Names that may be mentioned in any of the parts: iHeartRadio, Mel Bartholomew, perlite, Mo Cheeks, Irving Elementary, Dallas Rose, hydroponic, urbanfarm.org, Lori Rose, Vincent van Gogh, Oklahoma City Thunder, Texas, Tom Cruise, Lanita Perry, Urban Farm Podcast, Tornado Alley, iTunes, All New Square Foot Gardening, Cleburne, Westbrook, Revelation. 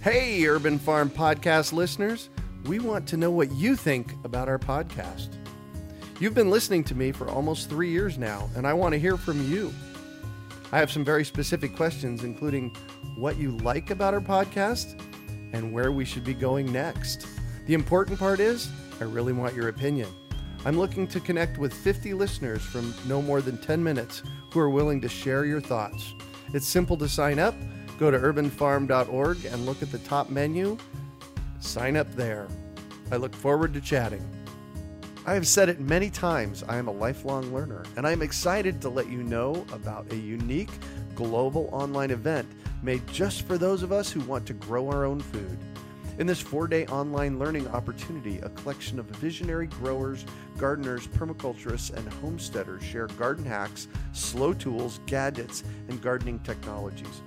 Hey, Urban Farm Podcast listeners, we want to know what you think about our podcast. You've been listening to me for almost 3 years now, and I want to hear from you. I have some very specific questions, including what you like about our podcast and where we should be going next. The important part is, I really want your opinion. I'm looking to connect with 50 listeners from no more than 10 minutes who are willing to share your thoughts. It's simple to sign up. Go to urbanfarm.org and look at the top menu. Sign up there. I look forward to chatting. I have said it many times, I am a lifelong learner, and I am excited to let you know about a unique global online event made just for those of us who want to grow our own food. In this 4-day online learning opportunity, a collection of visionary growers, gardeners, permaculturists, and homesteaders share garden hacks, slow tools, gadgets, and gardening technologies.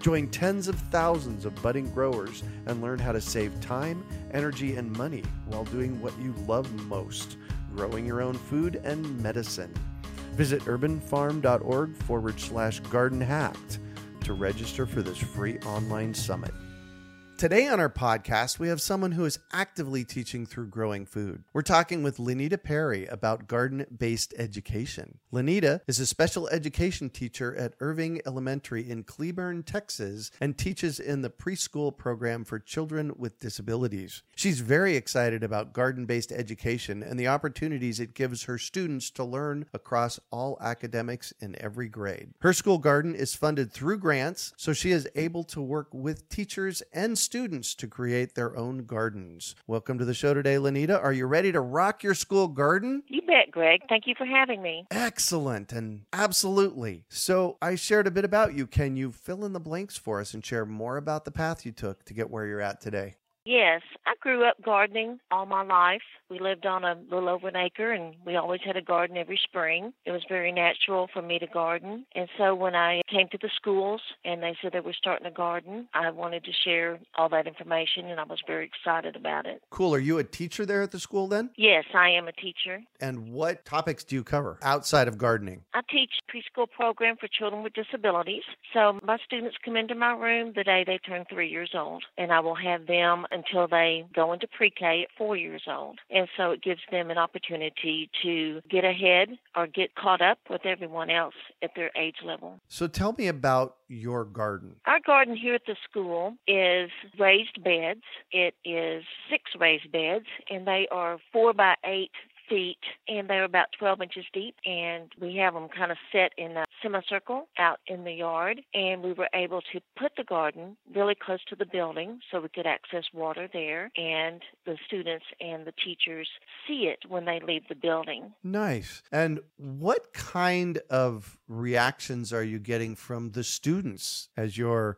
Join tens of thousands of budding growers and learn how to save time, energy, and money while doing what you love most, growing your own food and medicine. Visit urbanfarm.org/gardenhacked to register for this free online summit. Today on our podcast, we have someone who is actively teaching through growing food. We're talking with Lanita Perry about garden based education. Lanita is a special education teacher at Irving Elementary in Cleburne, Texas, and teaches in the preschool program for children with disabilities. She's very excited about garden based education and the opportunities it gives her students to learn across all academics in every grade. Her school garden is funded through grants, so she is able to work with teachers and students to create their own gardens. Welcome to the show today, Lanita. Are you ready to rock your school garden? You bet, Greg. Thank you for having me. Excellent, and absolutely. So I shared a bit about you. Can you fill in the blanks for us and share more about the path you took to get where you're at today? Yes, I grew up gardening all my life. We lived on a little over an acre, and we always had a garden every spring. It was very natural for me to garden. And so when I came to the schools and they said they were starting a garden, I wanted to share all that information, and I was very excited about it. Cool. Are you a teacher there at the school then? Yes, I am a teacher. And what topics do you cover outside of gardening? I teach preschool program for children with disabilities. So my students come into my room the day they turn 3 years old, and I will have them until they go into pre-K at 4 years old. And so it gives them an opportunity to get ahead or get caught up with everyone else at their age level. So tell me about your garden. Our garden here at the school is raised beds. It is 6 raised beds, and they are 4 by 8 feet, and they're about 12 inches deep, and we have them kind of set in a semicircle out in the yard, and we were able to put the garden really close to the building so we could access water there, and the students and the teachers see it when they leave the building. Nice. And what kind of reactions are you getting from the students as you're,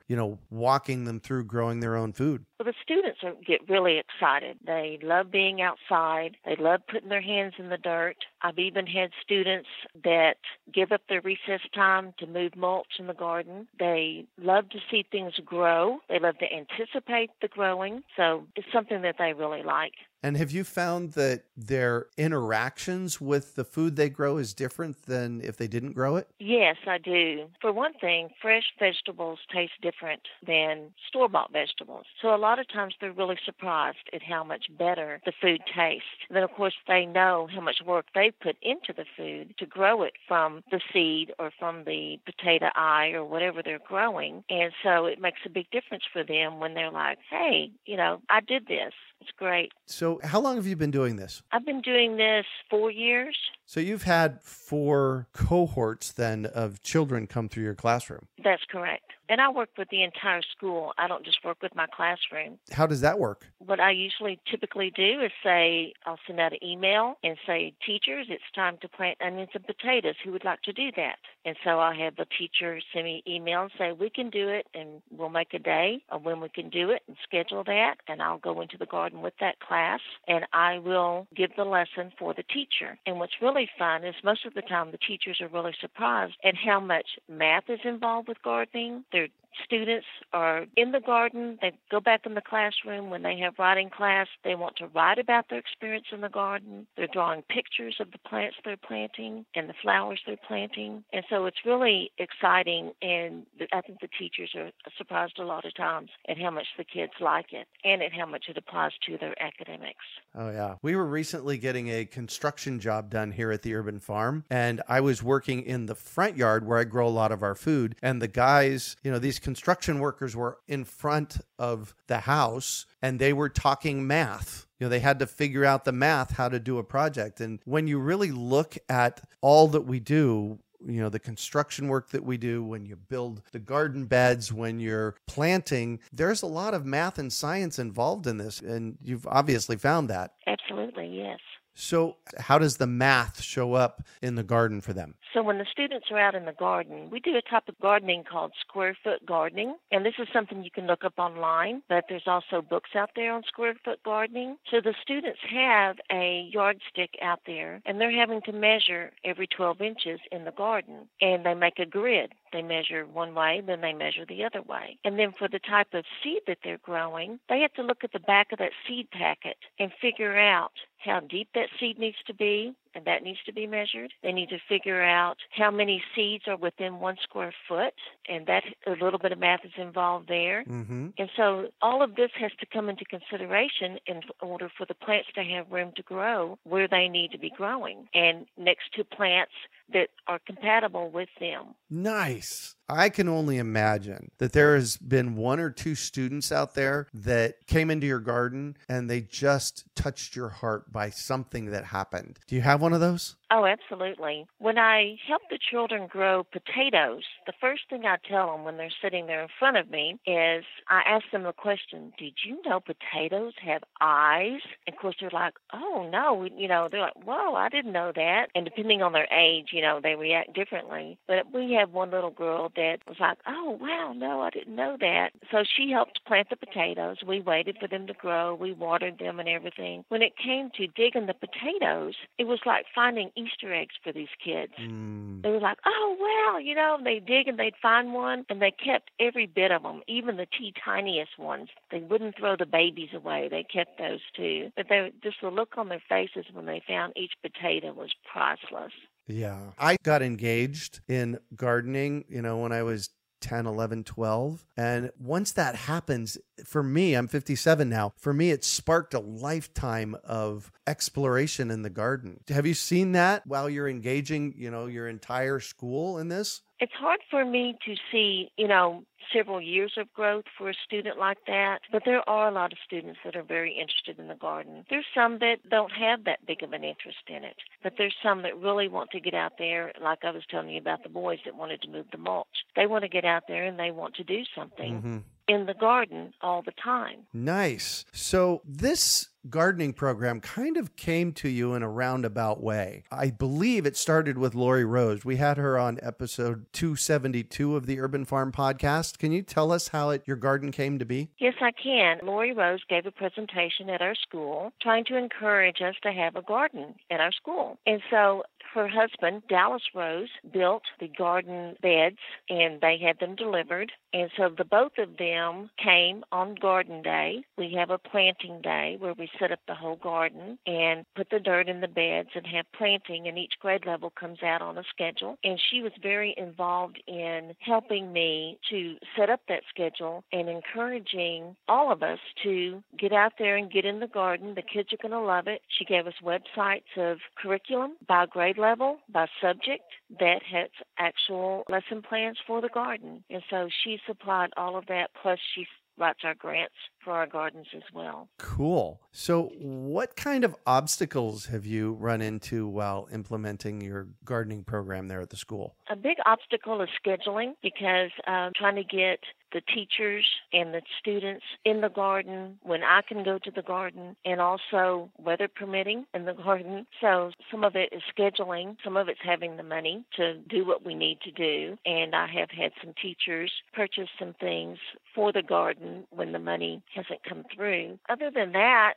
walking them through growing their own food? Well, the students get really excited. They love being outside. They love putting their hands in the dirt. I've even had students that give up their recess time to move mulch in the garden. They love to see things grow. They love to anticipate the growing. So it's something that they really like. And have you found that their interactions with the food they grow is different than if they didn't grow it? Yes, I do. For one thing, fresh vegetables taste different than store-bought vegetables. So a lot of times they're really surprised at how much better the food tastes. And then, of course, they know how much work they put into the food to grow it from the seed or from the potato eye or whatever they're growing. And so it makes a big difference for them when they're like, hey, you know, I did this. It's great. So how long have you been doing this? I've been doing this 4 years. So you've had 4 cohorts then of children come through your classroom. That's correct. And I work with the entire school. I don't just work with my classroom. How does that work? What I usually typically do is say, I'll send out an email and say, teachers, it's time to plant onions and potatoes. Who would like to do that? And so I'll have the teacher send me an email and say, we can do it, and we'll make a day of when we can do it and schedule that. And I'll go into the garden with that class, and I will give the lesson for the teacher. And what's really fun is most of the time the teachers are really surprised at how much math is involved with gardening. Their students are in the garden. They go back in the classroom when they have writing class. They want to write about their experience in the garden. They're drawing pictures of the plants they're planting and the flowers they're planting. And so it's really exciting, and I think the teachers are surprised a lot of times at how much the kids like it and at how much it applies to their academics. Oh, yeah. We were recently getting a construction job done here at the Urban Farm, and I was working in the front yard where I grow a lot of our food, and the guys, you know, these construction workers were in front of the house and they were talking math. You know, they had to figure out the math, how to do a project. And when you really look at all that we do, you know, the construction work that we do, when you build the garden beds, when you're planting, there's a lot of math and science involved in this. And you've obviously found that. Absolutely, yes. So how does the math show up in the garden for them? So when the students are out in the garden, we do a type of gardening called square foot gardening. And this is something you can look up online, but there's also books out there on square foot gardening. So the students have a yardstick out there, and they're having to measure every 12 inches in the garden. And they make a grid. They measure one way, then they measure the other way. And then for the type of seed that they're growing, they have to look at the back of that seed packet and figure out how deep that seed needs to be, and that needs to be measured. They need to figure out how many seeds are within 1 square foot, and that a little bit of math is involved there. Mm-hmm. And so all of this has to come into consideration in order for the plants to have room to grow where they need to be growing, and next to plants that are compatible with them. Nice. I can only imagine that there has been 1 or 2 students out there that came into your garden and they just touched your heart by something that happened. Do you have one of those? Oh, absolutely. When I help the children grow potatoes, the first thing I tell them when they're sitting there in front of me is I ask them the question, did you know potatoes have eyes? And of course, they're like, oh, no. You know, they're like, whoa, I didn't know that. And depending on their age, you know, they react differently. But we have one little girl that was like, oh, wow, no, I didn't know that. So she helped plant the potatoes. We waited for them to grow. We watered them and everything. When it came to digging the potatoes, it was like finding Easter eggs for these kids. Mm. They were like, oh, well, you know, they dig and they'd find one, and they kept every bit of them, even the tiniest ones. They wouldn't throw the babies away. They kept those too. But they, just the look on their faces when they found each potato was priceless. Yeah. I got engaged in gardening, you know, when I was 10, 11, 12. And once that happens, for me, I'm 57 now. For me, it sparked a lifetime of exploration in the garden. Have you seen that while you're engaging, you know, your entire school in this? It's hard for me to see, you know, several years of growth for a student like that, but there are a lot of students that are very interested in the garden. There's some that don't have that big of an interest in it, but there's some that really want to get out there, like I was telling you about the boys that wanted to move the mulch. They want to get out there and they want to do something. Mm-hmm. In the garden all the time. Nice. So this gardening program kind of came to you in a roundabout way. I believe it started with Lori Rose. We had her on episode 272 of the Urban Farm Podcast. Can you tell us how your garden came to be? Yes, I can. Lori Rose gave a presentation at our school trying to encourage us to have a garden at our school. And so her husband, Dallas Rose, built the garden beds, and they had them delivered. And so the both of them came on garden day. We have a planting day where we set up the whole garden and put the dirt in the beds and have planting, and each grade level comes out on a schedule. And she was very involved in helping me to set up that schedule and encouraging all of us to get out there and get in the garden. The kids are going to love it. She gave us websites of curriculum by grade level, by subject, that has actual lesson plans for the garden. And so she supplied all of that, plus she writes our grants for our gardens as well. Cool. So what kind of obstacles have you run into while implementing your gardening program there at the school? A big obstacle is scheduling, because trying to get the teachers and the students in the garden when I can go to the garden, and also weather permitting in the garden. So some of it is scheduling. Some of it's having the money to do what we need to do. And I have had some teachers purchase some things for the garden when the money hasn't come through. Other than that,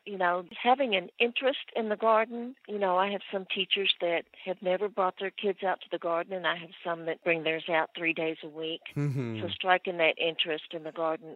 having an interest in the garden, I have some teachers that have never brought their kids out to the garden, and I have some that bring theirs out 3 days a week. Mm-hmm. So striking that interest in the garden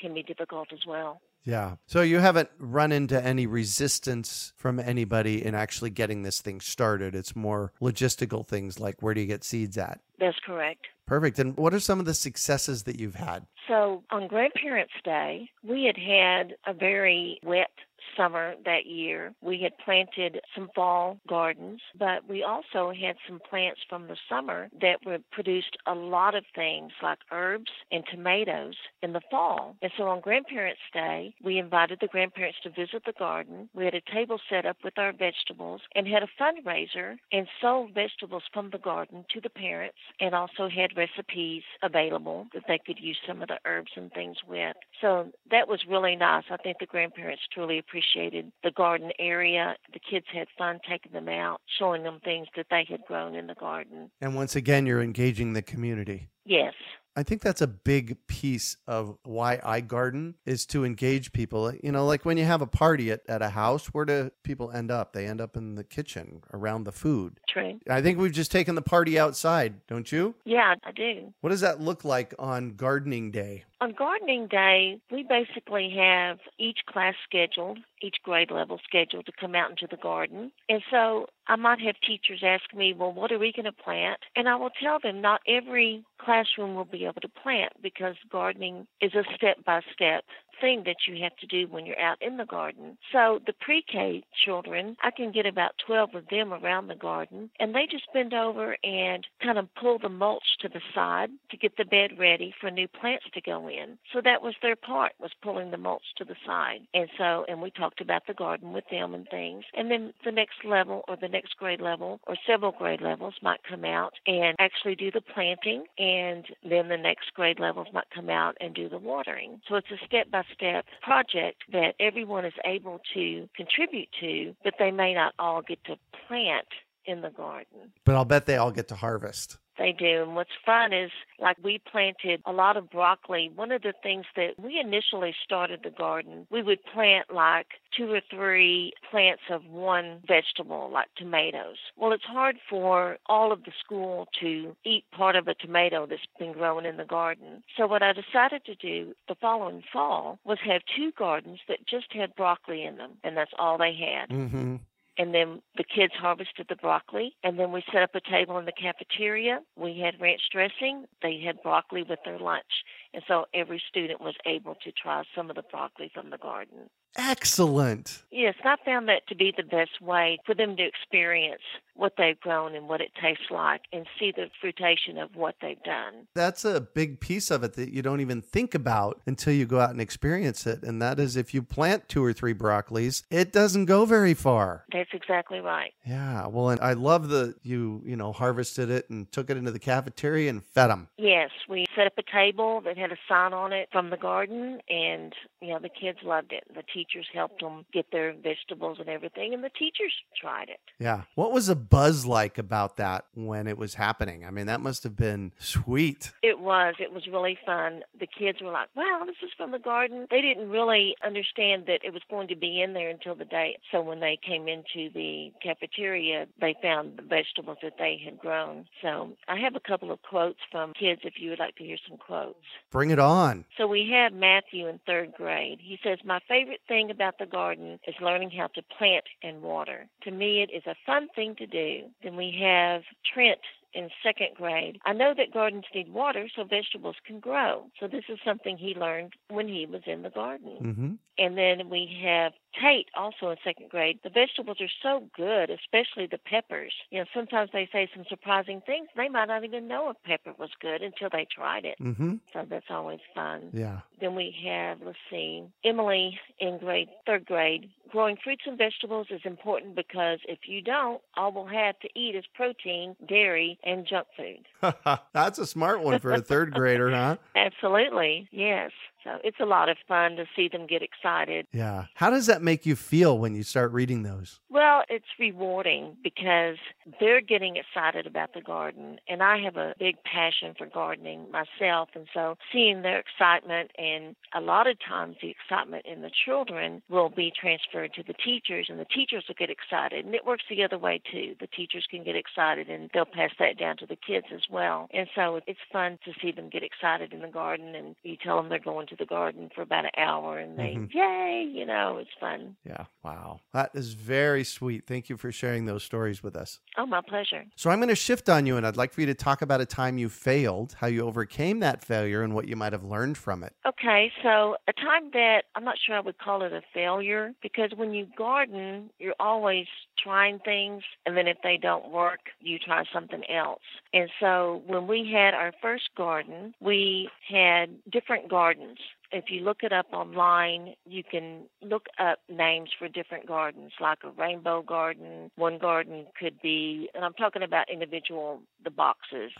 can be difficult as well. Yeah. So you haven't run into any resistance from anybody in actually getting this thing started. It's more logistical things like, where do you get seeds at? That's correct. Perfect. And what are some of the successes that you've had? So on Grandparents' Day, we had a very wet summer that year. We had planted some fall gardens, but we also had some plants from the summer that produced a lot of things like herbs and tomatoes in the fall. And so on Grandparents' Day, we invited the grandparents to visit the garden. We had a table set up with our vegetables and had a fundraiser and sold vegetables from the garden to the parents, and also had recipes available that they could use some of the herbs and things with. So that was really nice. I think the grandparents truly appreciated the garden area. The kids had fun taking them out, showing them things that they had grown in the garden. And once again, you're engaging the community. Yes. I think that's a big piece of why I garden, is to engage people. Like when you have a party at a house, where do people end up? They end up in the kitchen around the food. True. I think we've just taken the party outside, don't you? Yeah, I do. What does that look like on gardening day? On gardening day, we basically have each class scheduled, each grade level scheduled to come out into the garden. And so I might have teachers ask me, well, what are we going to plant? And I will tell them not every classroom will be able to plant, because gardening is a step-by-step thing that you have to do when you're out in the garden. So the pre-K children, I can get about 12 of them around the garden, and they just bend over and kind of pull the mulch to the side to get the bed ready for new plants to go in. So that was their part, was pulling the mulch to the side. And we talked about the garden with them and things. And then the next level, or the next grade level, or several grade levels might come out and actually do the planting, and then the next grade levels might come out and do the watering. So it's a step-by-step project that everyone is able to contribute to, but they may not all get to plant in the garden. But I'll bet they all get to harvest. They do. And what's fun is, like, we planted a lot of broccoli. One of the things that we initially started the garden, we would plant like 2 or 3 plants of one vegetable, like tomatoes. Well, it's hard for all of the school to eat part of a tomato that's been grown in the garden. So what I decided to do the following fall was have 2 gardens that just had broccoli in them, and that's all they had. Mm-hmm. And then the kids harvested the broccoli, and then we set up a table in the cafeteria. We had ranch dressing. They had broccoli with their lunch. And so every student was able to try some of the broccoli from the garden. Excellent. Yes, I found that to be the best way for them to experience what they've grown and what it tastes like, and see the fruitation of what they've done. That's a big piece of it that you don't even think about until you go out and experience it. And that is, if you plant 2 or 3 broccolis, it doesn't go very far. That's exactly right. Yeah. Well, and I love that you harvested it and took it into the cafeteria and fed them. Yes, we set up a table that had had a sign on it from the garden, and, you know, the kids loved it. The teachers helped them get their vegetables and everything, and the teachers tried it. Yeah. What was the buzz like about that when it was happening? I mean, that must have been sweet. It was. It was really fun. The kids were like, wow, this is from the garden. They didn't really understand that it was going to be in there until the day. So when they came into the cafeteria, they found the vegetables that they had grown. So I have a couple of quotes from kids if you would like to hear some quotes. Bring it on. So we had Matthew in third grade. He says, my favorite thing about the garden is learning how to plant and water. To me, it is a fun thing to do. Then we have Trent in second grade. I know that gardens need water so vegetables can grow. So this is something he learned when he was in the garden. Mm-hmm. And then we have Tate, also in second grade. The vegetables are so good, especially the peppers. You know, sometimes they say some surprising things. They might not even know a pepper was good until they tried it. Mm-hmm. So that's always fun. Yeah. Then we have, let's see, Emily in third grade. Growing fruits and vegetables is important because if you don't, all we'll have to eat is protein, dairy, and junk food. That's a smart one for a third grader, huh? Absolutely, yes. So it's a lot of fun to see them get excited. Yeah. How does that make you feel when you start reading those? Well, it's rewarding because they're getting excited about the garden. And I have a big passion for gardening myself. And so seeing their excitement, and a lot of times the excitement in the children will be transferred to the teachers, and the teachers will get excited. And it works the other way, too. The teachers can get excited, and they'll pass that down to the kids as well. And so it's fun to see them get excited in the garden, and you tell them they're going to the garden for about an hour, and they, mm-hmm. Yay, you know, it's fun. Yeah. Wow. That is very sweet. Thank you for sharing those stories with us. Oh, my pleasure. So I'm going to shift on you, and I'd like for you to talk about a time you failed, how you overcame that failure, and what you might have learned from it. Okay. So a time that I'm not sure I would call it a failure, because when you garden, you're always trying things, and then if they don't work, you try something else. And so when we had our first garden, we had different gardens. If you look it up online, you can look up names for different gardens, like a rainbow garden. One garden could be, and I'm talking about individual, the boxes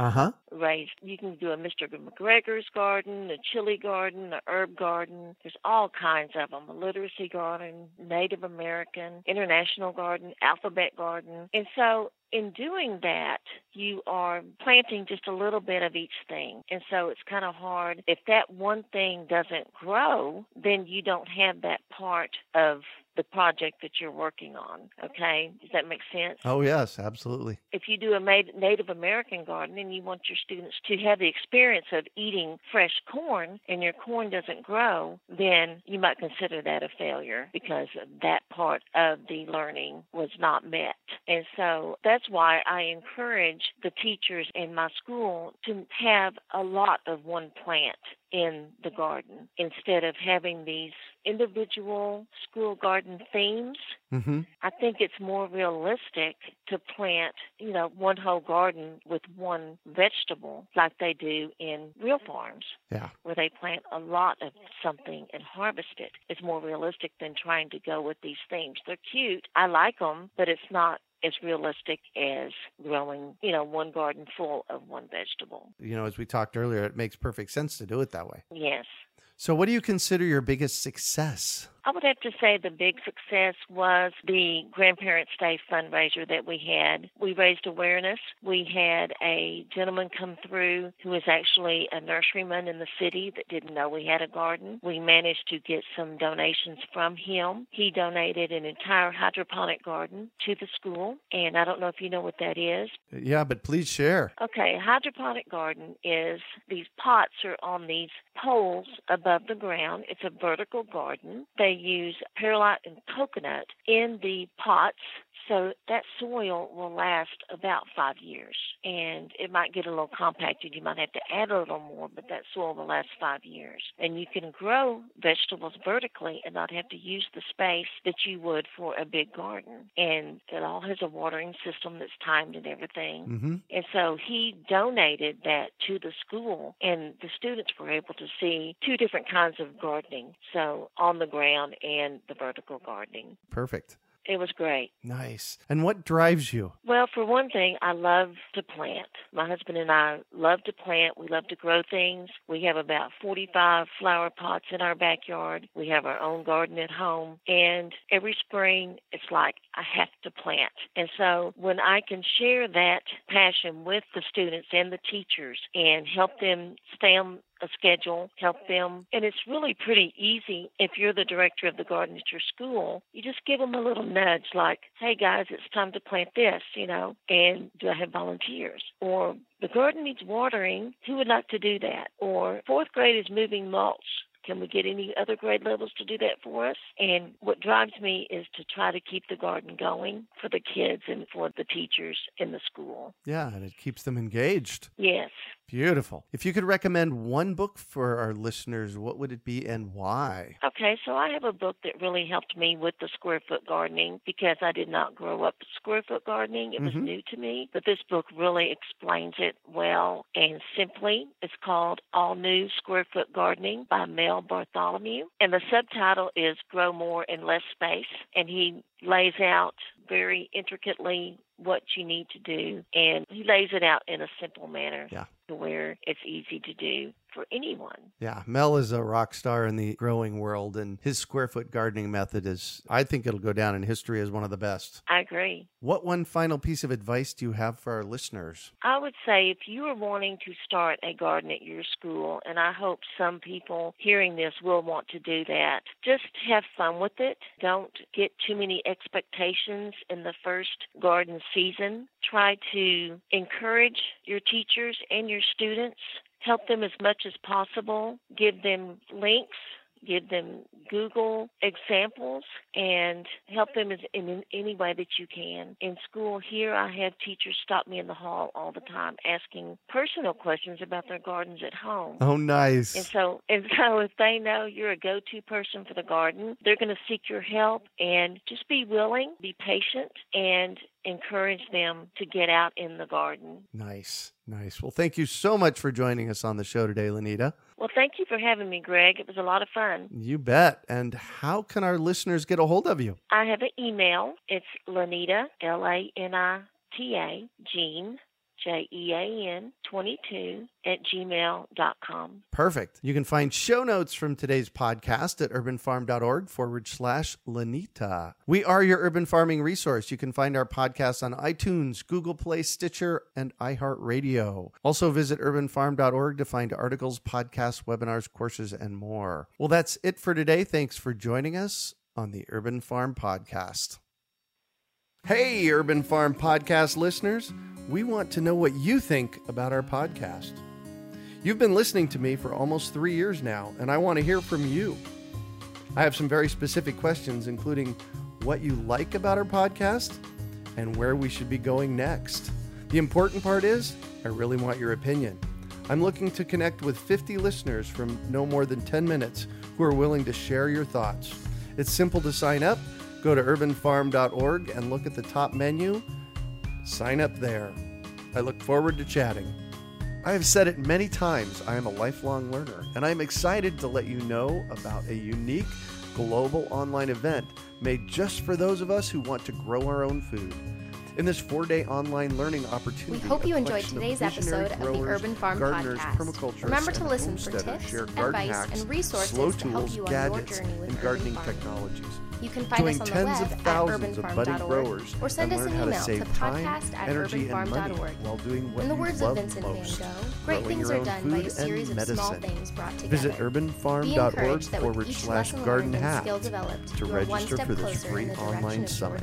raised. You can do a Mr. McGregor's garden, a chili garden, a herb garden. There's all kinds of them, a literacy garden, Native American, international garden, alphabet garden. And so in doing that, you are planting just a little bit of each thing. And so it's kind of hard. If that one thing doesn't grow, then you don't have that part of the project that you're working on. Okay? Does that make sense? Oh, yes, absolutely. If you do a Native American garden and you want your students to have the experience of eating fresh corn and your corn doesn't grow, then you might consider that a failure because that part of the learning was not met. And so that's why I encourage the teachers in my school to have a lot of one plant in the garden instead of having these individual school garden themes. Mm-hmm. I think it's more realistic to plant, you know, one whole garden with one vegetable like they do in real farms. Yeah. Where they plant a lot of something and harvest it. It's more realistic than trying to go with these themes. They're cute. I like them, but it's not as realistic as growing, you know, one garden full of one vegetable. You know, as we talked earlier, it makes perfect sense to do it that way. Yes. So what do you consider your biggest success? I would have to say the big success was the Grandparents' Day fundraiser that we had. We raised awareness. We had a gentleman come through who was actually a nurseryman in the city that didn't know we had a garden. We managed to get some donations from him. He donated an entire hydroponic garden to the school, and I don't know if you know what that is. Yeah, but please share. Okay, a hydroponic garden is these pots are on these poles above the ground. It's a vertical garden. They use perlite and coconut in the pots, so that soil will last about 5 years. And it might get a little compacted. You might have to add a little more, but that soil will last 5 years. And you can grow vegetables vertically and not have to use the space that you would for a big garden. And it all has a watering system that's timed and everything. Mm-hmm. And so he donated that to the school, and the students were able to see two different kinds of gardening. So on the ground and the vertical gardening. Perfect. It was great. Nice. And what drives you? Well, for one thing, I love to plant. My husband and I love to plant. We love to grow things. We have about 45 flower pots in our backyard. We have our own garden at home. And every spring, it's like I have to plant. And so when I can share that passion with the students and the teachers and help them stay on a schedule, help them. And it's really pretty easy if you're the director of the garden at your school. You just give them a little nudge like, hey, guys, it's time to plant this, you know, and do I have volunteers? Or the garden needs watering. Who would like to do that? Or fourth grade is moving mulch. Can we get any other grade levels to do that for us? And what drives me is to try to keep the garden going for the kids and for the teachers in the school. Yeah, and it keeps them engaged. Yes. Beautiful. If you could recommend one book for our listeners, what would it be and why? Okay, so I have a book that really helped me with the square foot gardening because I did not grow up with square foot gardening. It was new to me, but this book really explains it well and simply. It's called All New Square Foot Gardening by Mel Bartholomew, and the subtitle is Grow More in Less Space, and he lays out very intricately what you need to do, and he lays it out in a simple manner to where it's easy to do for anyone. Yeah, Mel is a rock star in the growing world, and his square foot gardening method is, I think it'll go down in history as one of the best. I agree. What one final piece of advice do you have for our listeners? I would say if you are wanting to start a garden at your school, and I hope some people hearing this will want to do that, just have fun with it. Don't get too many expectations in the first garden season. Try to encourage your teachers and your students. Help them as much as possible. Give them links. Give them Google examples and help them in any way that you can. In school here, I have teachers stop me in the hall all the time asking personal questions about their gardens at home. Oh, nice. And so if they know you're a go-to person for the garden, they're going to seek your help. And just be willing, be patient, and encourage them to get out in the garden. Nice, nice. Well, thank you so much for joining us on the show today, Lanita. Well, thank you for having me, Greg. It was a lot of fun. You bet. And how can our listeners get a hold of you? I have an email. It's Lanita, Lanita, Jean, Jean, 22 at gmail.com. Perfect. You can find show notes from today's podcast at urbanfarm.org/Lanita. We are your urban farming resource. You can find our podcast on iTunes, Google Play, Stitcher, and iHeartRadio. Also visit urbanfarm.org to find articles, podcasts, webinars, courses, and more. Well, that's it for today. Thanks for joining us on the Urban Farm Podcast. Hey, Urban Farm Podcast listeners. We want to know what you think about our podcast. You've been listening to me for almost 3 years now, and I want to hear from you. I have some very specific questions, including what you like about our podcast and where we should be going next. The important part is, I really want your opinion. I'm looking to connect with 50 listeners from no more than 10 minutes who are willing to share your thoughts. It's simple to sign up. Go to urbanfarm.org and look at the top menu. Sign up there. I look forward to chatting. I have said it many times, I am a lifelong learner, and I'm excited to let you know about a unique global online event made just for those of us who want to grow our own food. In this 4-day online learning opportunity, we hope you enjoyed today's episode of the Urban Farm Podcast. Remember to listen for tips, advice, and resources to help you on your journey with gardening technologies. You can find us on the web at urbanfarm.org or send us an email to podcast@urbanfarm.org. In the words of Vincent van Gogh, great things are done by a series of small things brought together. Visit urbanfarm.org/garden hack to register for this free online summit.